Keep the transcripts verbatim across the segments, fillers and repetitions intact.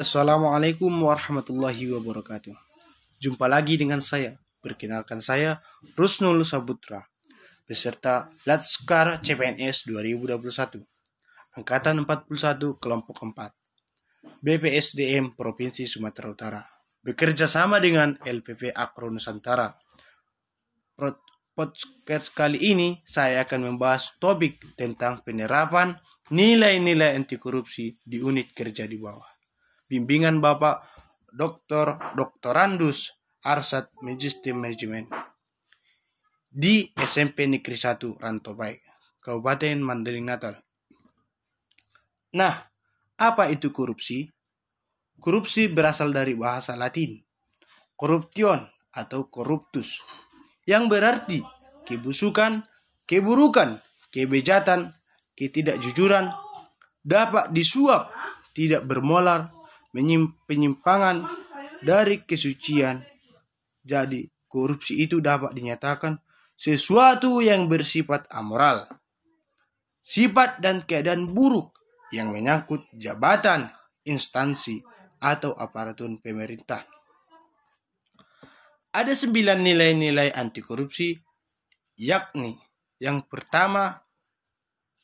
Assalamualaikum warahmatullahi wabarakatuh. Jumpa lagi dengan saya. Perkenalkan saya Rusnul Saputra, beserta Laskar C P N S dua ribu dua puluh satu, Angkatan empat puluh satu Kelompok empat, B P S D M Provinsi Sumatera Utara, bekerja sama dengan L P P Agro Nusantara. Podcast kali ini saya akan membahas topik tentang penerapan nilai-nilai anti korupsi di unit kerja di bawah bimbingan Bapak Doktor Doktorandus Arsad Sistem Manajemen di S M P Negeri satu Ranto Baek, Kabupaten Mandailing Natal. Nah, apa itu korupsi? Korupsi berasal dari bahasa Latin corruption atau corruptus, yang berarti kebusukan, keburukan, kebejatan, ketidakjujuran, dapat disuap, tidak bermolar, penyimpangan dari kesucian. Jadi, korupsi itu dapat dinyatakan sesuatu yang bersifat amoral, sifat dan keadaan buruk yang menyangkut jabatan, instansi, atau aparatur pemerintah. Ada sembilan nilai-nilai anti korupsi, yakni: yang pertama,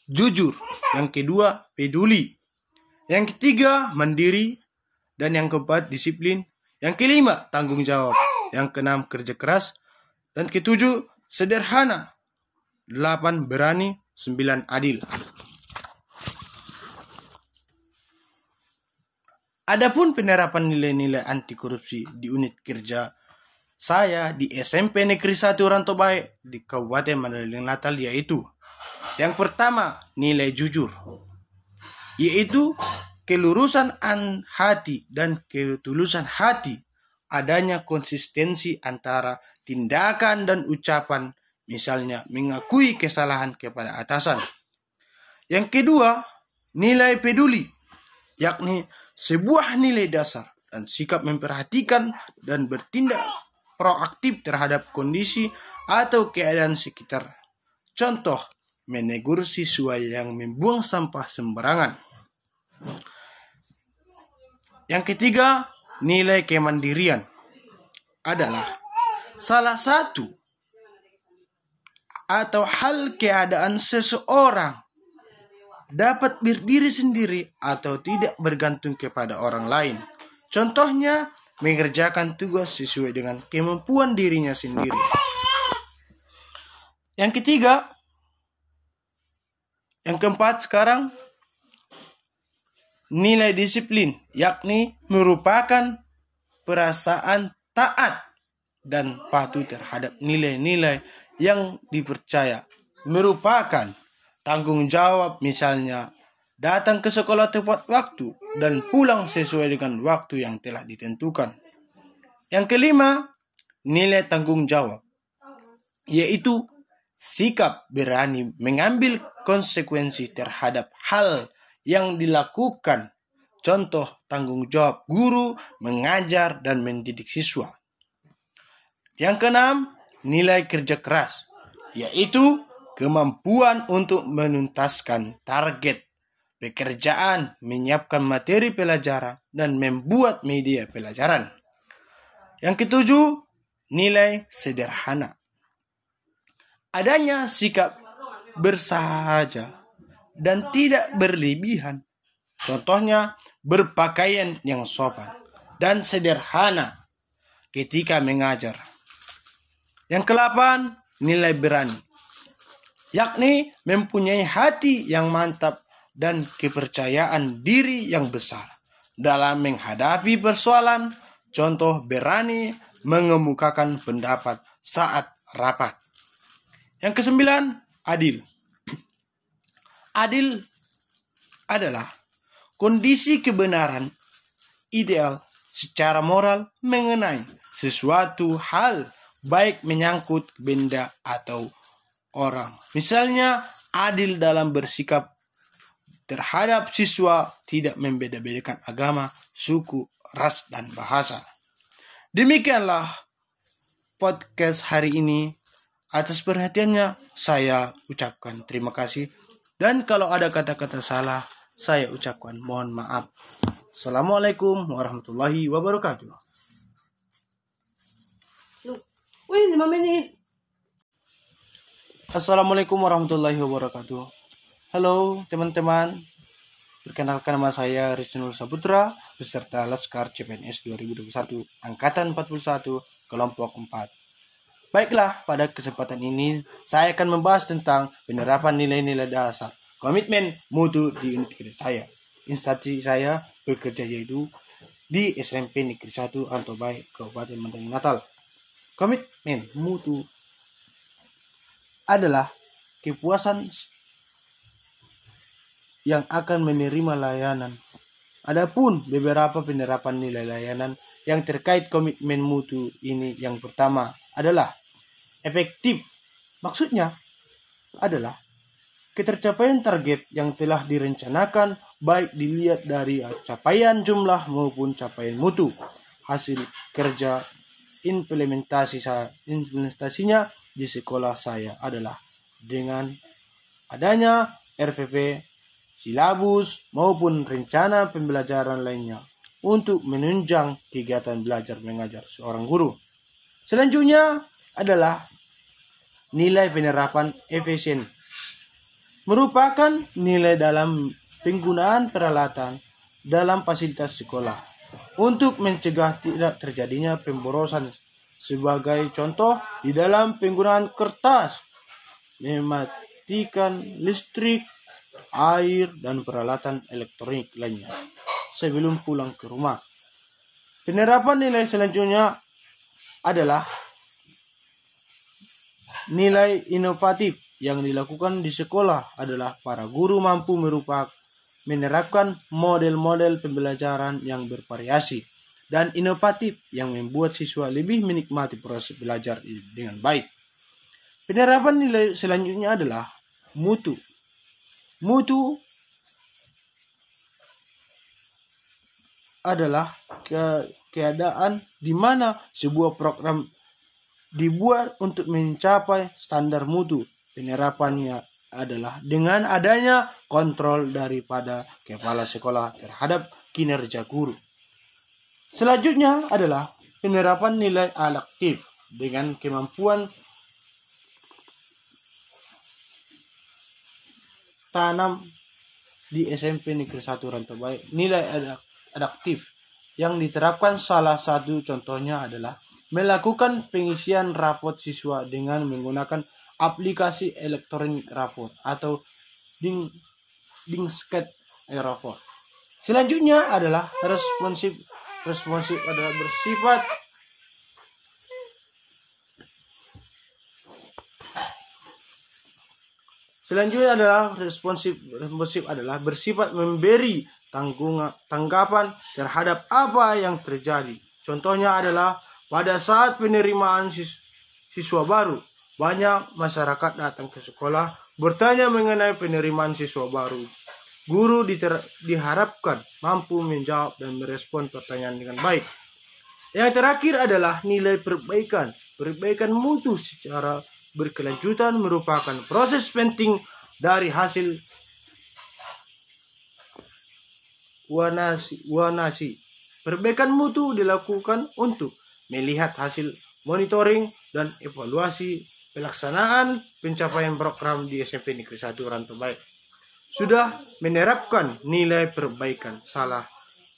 jujur; yang kedua, peduli; yang ketiga, mandiri; dan yang keempat, disiplin; yang kelima, tanggung jawab; yang keenam, kerja keras; dan ketujuh, sederhana; delapan, berani; sembilan, adil. Adapun penerapan nilai-nilai anti korupsi di unit kerja saya di S M P Negeri satu Ranto Baek di Kabupaten Mandailing Natal yaitu: yang pertama, nilai jujur, yaitu kelurusan hati dan ketulusan hati, adanya konsistensi antara tindakan dan ucapan, misalnya mengakui kesalahan kepada atasan. Yang kedua, nilai peduli, yakni sebuah nilai dasar dan sikap memperhatikan dan bertindak proaktif terhadap kondisi atau keadaan sekitar. Contoh, menegur siswa yang membuang sampah sembarangan. Yang ketiga, nilai kemandirian adalah salah satu atau hal keadaan seseorang dapat berdiri sendiri atau tidak bergantung kepada orang lain. Contohnya, mengerjakan tugas sesuai dengan kemampuan dirinya sendiri. Yang ketiga, yang keempat sekarang, nilai disiplin, yakni merupakan perasaan taat dan patuh terhadap nilai-nilai yang dipercaya. Merupakan tanggung jawab, misalnya datang ke sekolah tepat waktu dan pulang sesuai dengan waktu yang telah ditentukan. Yang kelima, nilai tanggung jawab, yaitu sikap berani mengambil konsekuensi terhadap hal yang dilakukan. Contoh, tanggung jawab guru mengajar dan mendidik siswa. Yang keenam, nilai kerja keras, yaitu kemampuan untuk menuntaskan target pekerjaan, menyiapkan materi pelajaran, dan membuat media pelajaran. Yang ketujuh, nilai sederhana, adanya sikap bersahaja dan tidak berlebihan. Contohnya, berpakaian yang sopan dan sederhana ketika mengajar. Yang kelapan, nilai berani, yakni mempunyai hati yang mantap dan kepercayaan diri yang besar dalam menghadapi persoalan. Contoh, berani mengemukakan pendapat saat rapat. Yang kesembilan, adil. Adil adalah kondisi kebenaran ideal secara moral mengenai sesuatu hal, baik menyangkut benda atau orang. Misalnya, adil dalam bersikap terhadap siswa, tidak membeda-bedakan agama, suku, ras, dan bahasa. Demikianlah podcast hari ini. Atas perhatiannya saya ucapkan terima kasih. Dan kalau ada kata-kata salah, saya ucapkan mohon maaf. Assalamualaikum warahmatullahi wabarakatuh. Wih, lima menit. Assalamualaikum warahmatullahi wabarakatuh. Halo teman-teman, perkenalkan nama saya Rusnul Saputra, peserta Laskar C P N S dua ribu dua puluh satu Angkatan empat puluh satu Kelompok empat. Baiklah, pada kesempatan ini saya akan membahas tentang penerapan nilai-nilai dasar komitmen mutu di universitas saya. Instansi saya bekerja yaitu di S M P Negeri satu Antobai, Kabupaten Mandailing Natal. Komitmen mutu adalah kepuasan yang akan menerima layanan. Adapun beberapa penerapan nilai layanan yang terkait komitmen mutu ini, yang pertama adalah efektif. Maksudnya adalah ketercapaian target yang telah direncanakan, baik dilihat dari capaian jumlah maupun capaian mutu. Hasil kerja implementasi saya, implementasinya di sekolah saya adalah dengan adanya R P P, silabus maupun rencana pembelajaran lainnya untuk menunjang kegiatan belajar mengajar seorang guru. Selanjutnya adalah nilai penerapan efisien. Merupakan nilai dalam penggunaan peralatan dalam fasilitas sekolah untuk mencegah tidak terjadinya pemborosan. Sebagai contoh, di dalam penggunaan kertas, mematikan listrik, air, dan peralatan elektronik lainnya sebelum pulang ke rumah. Penerapan nilai selanjutnya adalah nilai inovatif. Yang dilakukan di sekolah adalah para guru mampu merupakan menerapkan model-model pembelajaran yang bervariasi dan inovatif yang membuat siswa lebih menikmati proses belajar dengan baik. Penerapan nilai selanjutnya adalah mutu. Mutu adalah ke keadaan di mana sebuah program dibuat untuk mencapai standar mutu. Penerapannya adalah dengan adanya kontrol daripada kepala sekolah terhadap kinerja guru. Selanjutnya adalah penerapan nilai alaktif dengan kemampuan tanam di S M P Negeri satu Ranto Baek. Nilai adaptif yang diterapkan salah satu contohnya adalah melakukan pengisian rapor siswa dengan menggunakan aplikasi elektronik rapor atau ding dingsket rapor. Selanjutnya adalah responsif. Responsif adalah bersifat Selanjutnya adalah responsif responsif adalah bersifat memberi tanggungan tanggapan terhadap apa yang terjadi. Contohnya adalah pada saat penerimaan sis, siswa baru, banyak masyarakat datang ke sekolah bertanya mengenai penerimaan siswa baru. Guru diter- diharapkan mampu menjawab dan merespon pertanyaan dengan baik. Yang terakhir adalah nilai perbaikan. Perbaikan mutu secara berkelanjutan merupakan proses penting dari hasil wanasi. wanasi. Perbaikan mutu dilakukan untuk melihat hasil monitoring dan evaluasi pelaksanaan pencapaian program di S M P Negeri satu Ranto Baek. Sudah menerapkan nilai perbaikan salah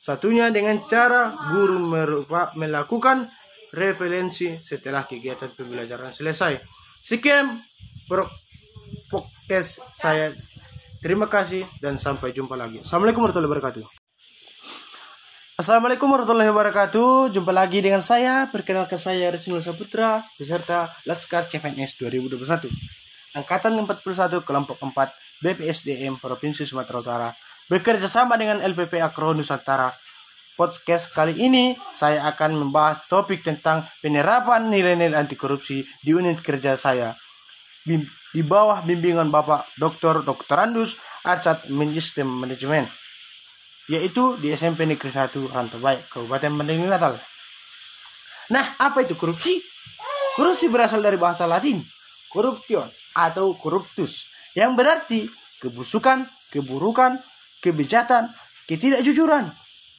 satunya dengan cara guru merupa melakukan referensi setelah kegiatan pembelajaran selesai. Sekian podcast saya. Terima kasih dan sampai jumpa lagi. Assalamualaikum warahmatullahi wabarakatuh. Assalamualaikum warahmatullahi wabarakatuh. Jumpa lagi dengan saya. Perkenalkan saya Rusnul Saputra, peserta Laskar C P N S dua ribu dua puluh satu Angkatan empat puluh satu Kelompok empat B P S D M Provinsi Sumatera Utara, bekerja sama dengan L P P Agro Nusantara. Podcast kali ini saya akan membahas topik tentang penerapan nilai-nilai anti korupsi di unit kerja saya Bim- di bawah bimbingan Bapak Doktor Doktorandus Arsad Sistem Manajemen, yaitu di S M P Negeri satu Ranto Baek, Kabupaten Mandailing Natal. Nah, apa itu korupsi? Korupsi berasal dari bahasa Latin, corruption atau corruptus, yang berarti kebusukan, keburukan, kebejatan, ketidakjujuran,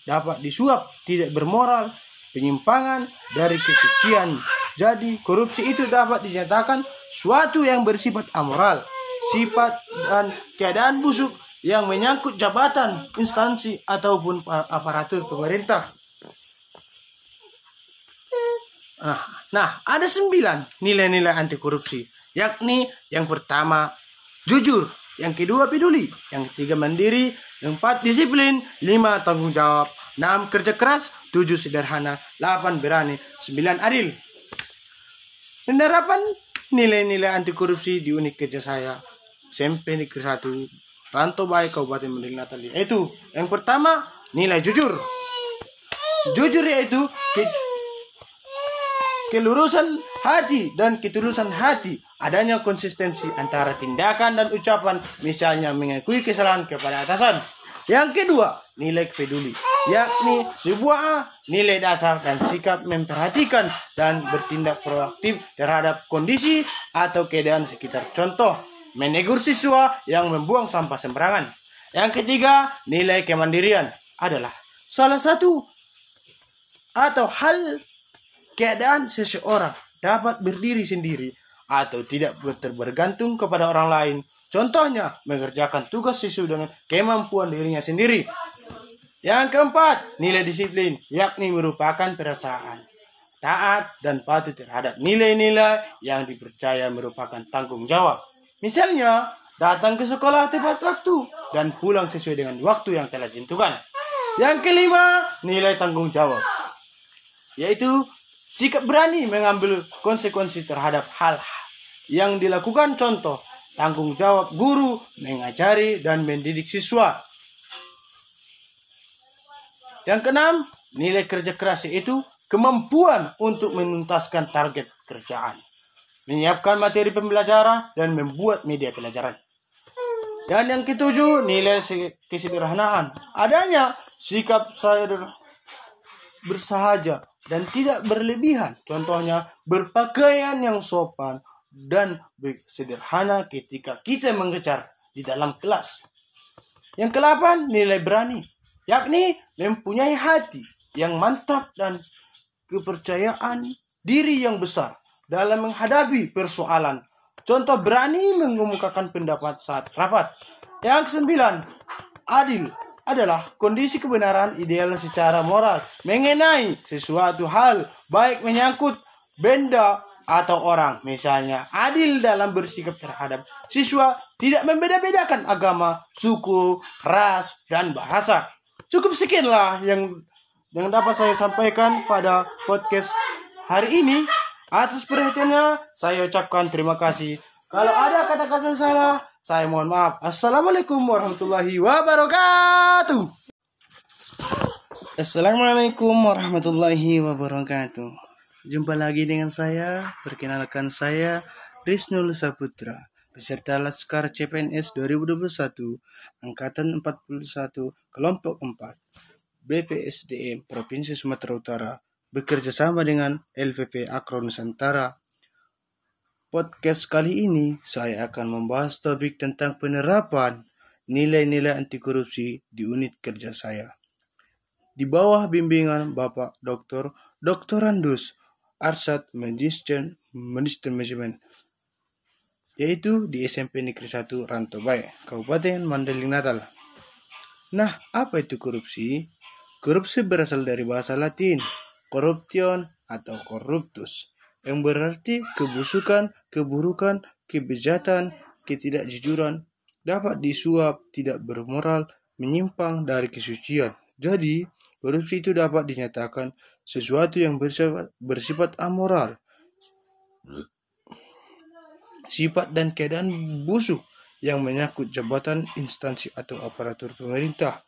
dapat disuap, tidak bermoral, penyimpangan dari kesucian. Jadi korupsi itu dapat dinyatakan suatu yang bersifat amoral, sifat dan keadaan busuk yang menyangkut jabatan, instansi, ataupun aparatur pemerintah. Nah, nah ada sembilan nilai-nilai anti korupsi, yakni yang pertama jujur, yang kedua peduli, yang ketiga mandiri, yang empat disiplin, lima tanggung jawab, enam kerja keras, tujuh sederhana, delapan berani, sembilan adil. Penerapan nilai-nilai anti korupsi di unit kerja saya S M P Negeri satu Ranto Baek Kabupaten Mandailing Natal yaitu yang pertama nilai jujur. Jujur yaitu ke kelurusan hati dan ketulusan hati, adanya konsistensi antara tindakan dan ucapan, misalnya mengakui kesalahan kepada atasan. Yang kedua, nilai peduli, yakni sebuah nilai dasar dan sikap memperhatikan dan bertindak proaktif terhadap kondisi atau keadaan sekitar, contoh menegur siswa yang membuang sampah sembarangan. Yang ketiga, nilai kemandirian adalah salah satu atau hal keadaan seseorang dapat berdiri sendiri atau tidak bergantung kepada orang lain. Contohnya, mengerjakan tugas sesuai dengan kemampuan dirinya sendiri. Yang keempat, nilai disiplin, yakni merupakan perasaan taat dan patuh terhadap nilai-nilai yang dipercaya merupakan tanggung jawab. Misalnya, datang ke sekolah tepat waktu dan pulang sesuai dengan waktu yang telah ditentukan. Yang kelima, nilai tanggung jawab, yaitu sikap berani mengambil konsekuensi terhadap hal yang dilakukan, contoh tanggung jawab guru mengajari dan mendidik siswa. Yang keenam, nilai kerja keras yaitu kemampuan untuk menuntaskan target kerjaan, menyiapkan materi pembelajaran dan membuat media pelajaran. Dan yang ketujuh, nilai kesederhanaan, adanya sikap sederhana bersahaja dan tidak berlebihan, contohnya berpakaian yang sopan dan sederhana ketika kita mengejar di dalam kelas. Yang kedelapan, nilai berani, yakni mempunyai hati yang mantap dan kepercayaan diri yang besar dalam menghadapi persoalan, contoh berani mengemukakan pendapat saat rapat. Yang kesembilan, adil adalah kondisi kebenaran ideal secara moral mengenai sesuatu hal, baik menyangkut benda atau orang. Misalnya, adil dalam bersikap terhadap siswa, tidak membeda-bedakan agama, suku, ras, dan bahasa. Cukup sekianlah yang yang dapat saya sampaikan pada podcast hari ini. Atas perhatiannya, saya ucapkan terima kasih. Kalau ada kata-kata salah, saya mohon maaf. Assalamualaikum warahmatullahi wabarakatuh. Assalamualaikum warahmatullahi wabarakatuh. Jumpa lagi dengan saya. Perkenalkan, saya Rusnul Saputra, peserta Laskar C P N S dua ribu dua puluh satu, Angkatan empat puluh satu, Kelompok empat, B P S D M Provinsi Sumatera Utara, bekerjasama dengan L P P Akron Nusantara. Podcast kali ini saya akan membahas topik tentang penerapan nilai-nilai anti korupsi di unit kerja saya di bawah bimbingan Bapak Doktor Doktor Randus Arsad Manajemen Manajemen yaitu di S M P Negeri satu Ranto Baek Kabupaten Mandailing Natal. Nah, apa itu korupsi? Korupsi berasal dari bahasa Latin corruption atau corruptus, yang berarti kebusukan, keburukan, kebejatan, ketidakjujuran, dapat disuap, tidak bermoral, menyimpang dari kesucian. Jadi, korupsi itu dapat dinyatakan sesuatu yang bersifat, bersifat amoral, sifat dan keadaan busuk yang menyangkut jabatan, instansi, atau aparatur pemerintah.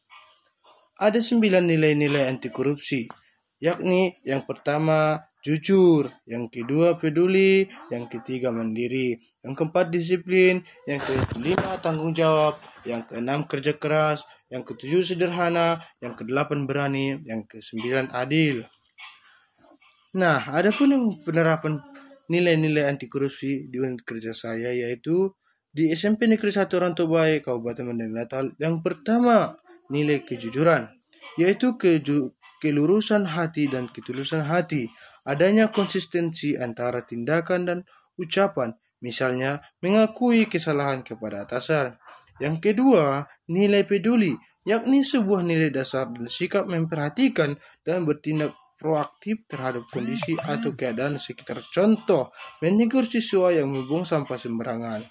Ada sembilan nilai-nilai anti korupsi, yakni yang pertama jujur, yang kedua peduli, yang ketiga mandiri, yang keempat disiplin, yang kelima tanggung jawab, yang keenam kerja keras, yang ketujuh sederhana, yang kedelapan berani, yang kesembilan adil. Nah, ada pun yang penerapan nilai-nilai anti korupsi di unit kerja saya yaitu di S M P Negeri satu Ranto Baek Kabupaten Mandailing Natal. Yang pertama, nilai kejujuran, yaitu keju kelurusan hati dan ketulusan hati, adanya konsistensi antara tindakan dan ucapan, misalnya mengakui kesalahan kepada atasan. Yang kedua, nilai peduli, yakni sebuah nilai dasar dan sikap memperhatikan dan bertindak proaktif terhadap kondisi atau keadaan sekitar, contoh menegur siswa yang membuang sampah sembarangan.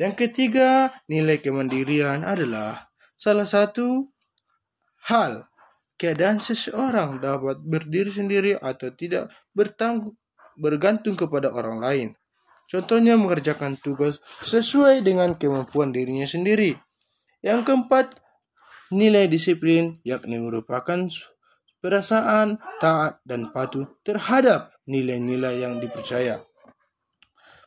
Yang ketiga, nilai kemandirian adalah salah satu hal keadaan seseorang dapat berdiri sendiri atau tidak bertanggung bergantung kepada orang lain. Contohnya mengerjakan tugas sesuai dengan kemampuan dirinya sendiri. Yang keempat, nilai disiplin, yakni merupakan perasaan taat dan patuh terhadap nilai-nilai yang dipercaya.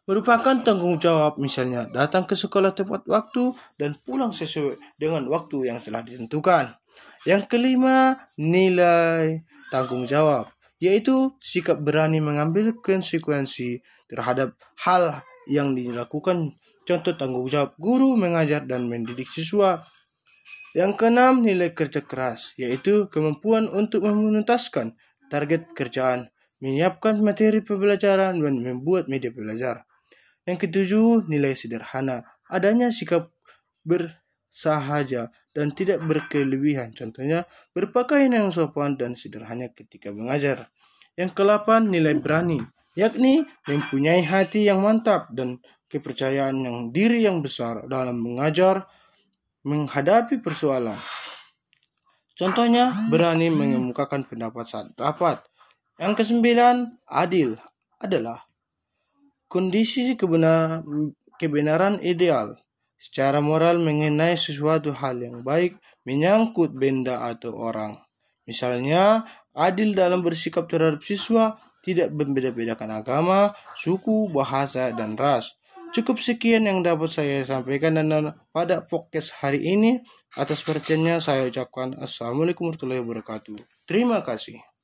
Merupakan tanggung jawab, misalnya datang ke sekolah tepat waktu dan pulang sesuai dengan waktu yang telah ditentukan. Yang kelima, nilai tanggung jawab, yaitu sikap berani mengambil konsekuensi terhadap hal yang dilakukan. Contoh tanggung jawab guru mengajar dan mendidik siswa. Yang keenam, nilai kerja keras, yaitu kemampuan untuk menuntaskan target kerjaan, menyiapkan materi pembelajaran, dan membuat media belajar. Yang ketujuh, nilai sederhana, adanya sikap bersahaja dan tidak berkelebihan, contohnya berpakaian yang sopan dan sederhana ketika mengajar. Yang kedelapan, nilai berani, yakni mempunyai hati yang mantap dan kepercayaan yang diri yang besar dalam mengajar, menghadapi persoalan. Contohnya, berani mengemukakan pendapat saat rapat. Yang kesembilan, adil adalah kondisi kebenar, kebenaran ideal secara moral mengenai sesuatu hal yang baik menyangkut benda atau orang. Misalnya, adil dalam bersikap terhadap siswa, tidak membeda-bedakan agama, suku, bahasa, dan ras. Cukup sekian yang dapat saya sampaikan dan pada podcast hari ini. Atas perhatiannya saya ucapkan Assalamualaikum warahmatullahi wabarakatuh. Terima kasih.